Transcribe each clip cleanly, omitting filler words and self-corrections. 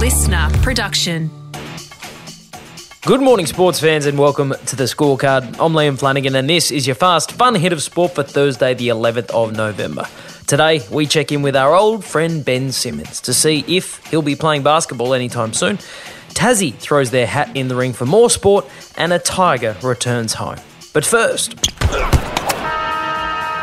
listener production. Good morning, sports fans, and welcome to the Scorecard. I'm Liam Flanagan, and this is your fast, fun hit of sport for Thursday, the 11th of November. Today, we check in with our old friend Ben Simmons to see if he'll be playing basketball anytime soon. Tassie throws their hat in the ring for more sport, and a Tiger returns home. But first,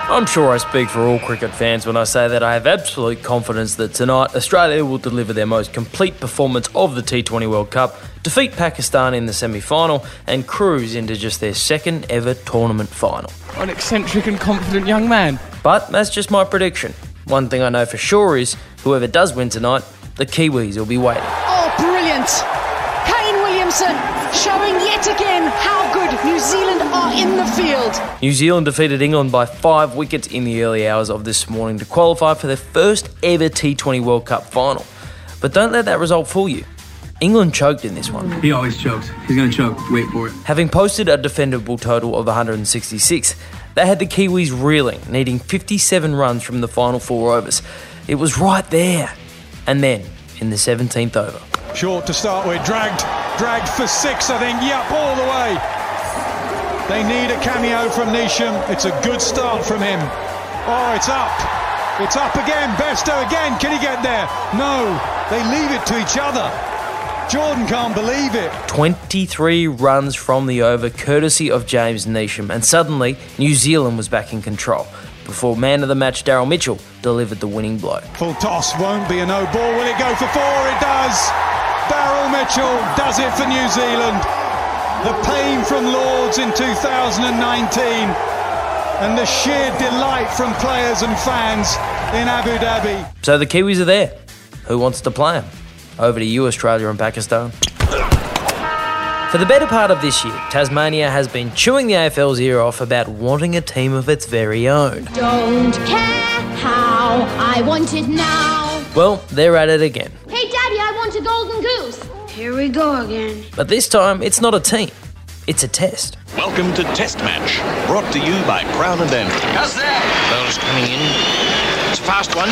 I'm sure I speak for all cricket fans when I say that I have absolute confidence that tonight Australia will deliver their most complete performance of the T20 World Cup, defeat Pakistan in the semi-final and cruise into just their second ever tournament final. An eccentric and confident young man. But that's just my prediction. One thing I know for sure is whoever does win tonight, the Kiwis will be waiting. Oh, brilliant! Kane Williamson showing yet again how good New Zealand are in the field. New Zealand defeated England by 5 wickets in the early hours of this morning to qualify for their first ever T20 World Cup final. But don't let that result fool you. England choked in this one. He always chokes. He's going to choke. Wait for it. Having posted a defendable total of 166, they had the Kiwis reeling, needing 57 runs from the final 4 overs. It was right there. And then, in the 17th over. Short to start with, dragged for 6, I think, yep, all the way. They need a cameo from Neesham. It's a good start from him. Oh, it's up. It's up again. Besto again. Can he get there? No. They leave it to each other. Jordan can't believe it. 23 runs from the over, courtesy of James Neesham. And suddenly, New Zealand was back in control before man of the match Daryl Mitchell delivered the winning blow. Full toss, won't be a no ball. Will it go for 4? It does. Daryl Mitchell does it for New Zealand. The pain from Lords in 2019 and the sheer delight from players and fans in Abu Dhabi. So the Kiwis are there. Who wants to play them? Over to you, Australia and Pakistan. For the better part of this year, Tasmania has been chewing the AFL's ear off about wanting a team of its very own. Don't care how, I want it now. Well, they're at it again. Hey, Daddy, I want a golden goose. Here we go again. But this time, it's not a team. It's a test. Welcome to Test Match, brought to you by Crown and Andrew. How's that? Bell's coming in. It's a fast one.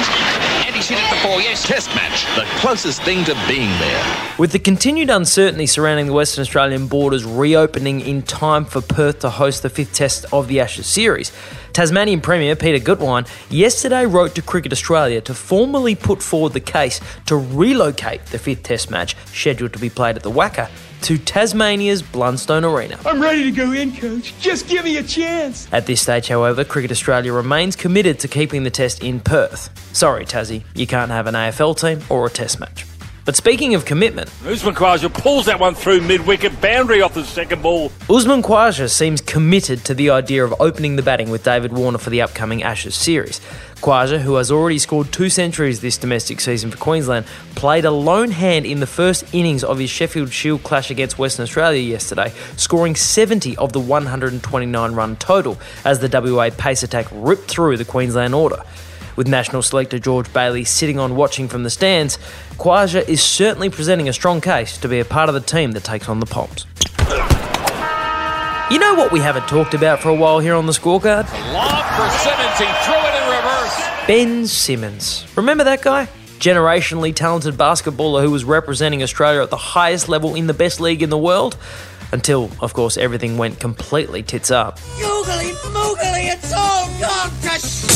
Hit it before, yes. Test match, the closest thing to being there. With the continued uncertainty surrounding the Western Australian borders reopening in time for Perth to host the 5th test of the Ashes series, Tasmanian Premier Peter Gutwein yesterday wrote to Cricket Australia to formally put forward the case to relocate the 5th test match, scheduled to be played at the Wacker, to Tasmania's Blundstone Arena. I'm ready to go in, Coach. Just give me a chance. At this stage, however, Cricket Australia remains committed to keeping the test in Perth. Sorry, Tassie, you can't have an AFL team or a test match. But speaking of commitment, Usman Khwaja pulls that one through mid-wicket, boundary off the second ball. Usman Khwaja seems committed to the idea of opening the batting with David Warner for the upcoming Ashes series. Khwaja, who has already scored 2 centuries this domestic season for Queensland, played a lone hand in the first innings of his Sheffield Shield clash against Western Australia yesterday, scoring 70 of the 129-run total as the WA pace attack ripped through the Queensland order. With national selector George Bailey sitting on watching from the stands, Khwaja is certainly presenting a strong case to be a part of the team that takes on the Poms. You know what we haven't talked about for a while here on the Scorecard? Lob for Simmons, he threw it in reverse. Ben Simmons. Remember that guy? Generationally talented basketballer who was representing Australia at the highest level in the best league in the world. Until, of course, everything went completely tits up. Googly moogly, it's all gone to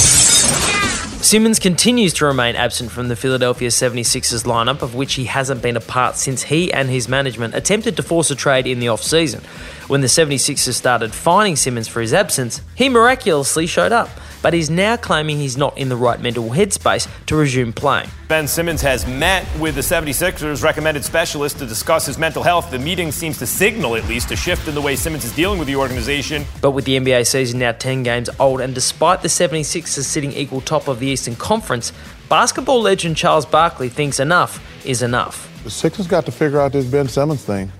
Simmons continues to remain absent from the Philadelphia 76ers lineup, of which he hasn't been a part since he and his management attempted to force a trade in the off-season. When the 76ers started fining Simmons for his absence, he miraculously showed up, but is now claiming he's not in the right mental headspace to resume playing. Ben Simmons has met with the 76ers' recommended specialist to discuss his mental health. The meeting seems to signal, at least, a shift in the way Simmons is dealing with the organization. But with the NBA season now 10 games old, and despite the 76ers sitting equal top of the Eastern Conference, basketball legend Charles Barkley thinks enough is enough. The Sixers got to figure out this Ben Simmons thing.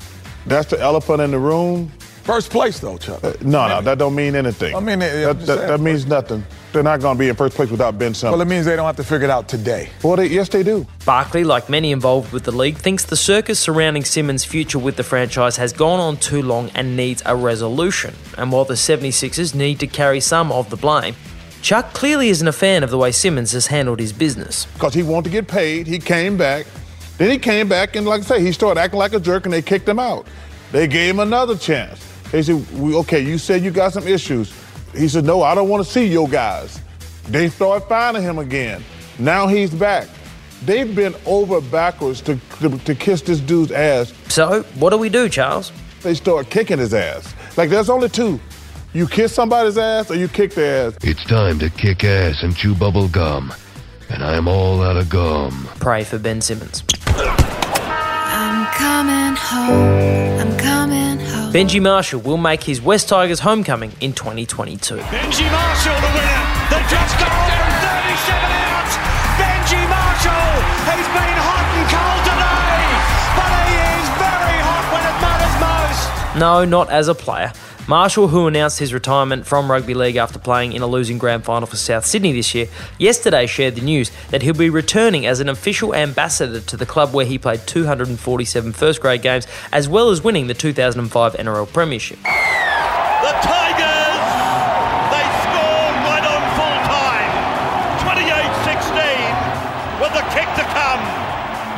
That's the elephant in the room. First place, though, Chuck. No, that don't mean anything. I mean, that means nothing. They're not going to be in first place without Ben Simmons. Well, it means they don't have to figure it out today. Well, yes, they do. Barkley, like many involved with the league, thinks the circus surrounding Simmons' future with the franchise has gone on too long and needs a resolution. And while the 76ers need to carry some of the blame, Chuck clearly isn't a fan of the way Simmons has handled his business. Because he wanted to get paid, he came back. Then he came back and, like I say, he started acting like a jerk and they kicked him out. They gave him another chance. They said, okay, you said you got some issues. He said, no, I don't want to see your guys. They started fining him again. Now he's back. They've been over backwards to kiss this dude's ass. So what do we do, Charles? They start kicking his ass. Like, there's only two. You kiss somebody's ass or you kick their ass. It's time to kick ass and chew bubble gum. And I'm all out of gum. Pray for Ben Simmons. I'm coming home. I'm coming home. Benji Marshall will make his West Tigers homecoming in 2022. Benji Marshall, the winner. The just goal from 37 outs. Benji Marshall has been hot and cold today, but he is very hot when it matters most. No, not as a player. Marshall, who announced his retirement from rugby league after playing in a losing grand final for South Sydney this year, yesterday shared the news that he'll be returning as an official ambassador to the club where he played 247 first-grade games, as well as winning the 2005 NRL Premiership. The Tigers, they scored right on full-time, 28-16, with a kick to come.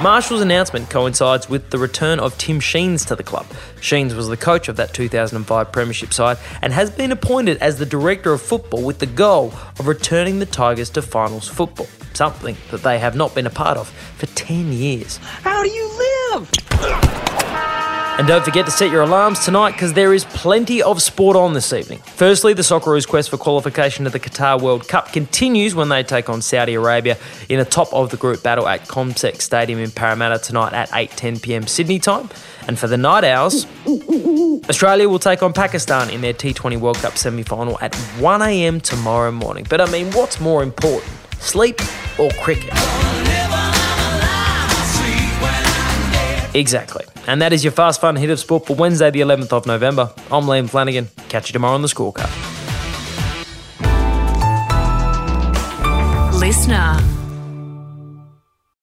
Marshall's announcement coincides with the return of Tim Sheens to the club. Sheens was the coach of that 2005 Premiership side and has been appointed as the Director of Football with the goal of returning the Tigers to finals football, something that they have not been a part of for 10 years. How do you live? And don't forget to set your alarms tonight because there is plenty of sport on this evening. Firstly, the Socceroos' quest for qualification to the Qatar World Cup continues when they take on Saudi Arabia in a top-of-the-group battle at CommSec Stadium in Parramatta tonight at 8:10pm Sydney time. And for the night owls, Australia will take on Pakistan in their T20 World Cup semi-final at 1am tomorrow morning. But I mean, what's more important, sleep or cricket? Exactly. And that is your Fast Fun Hit of Sport for Wednesday the 11th of November. I'm Liam Flanagan. Catch you tomorrow on The Scorecard. Listener.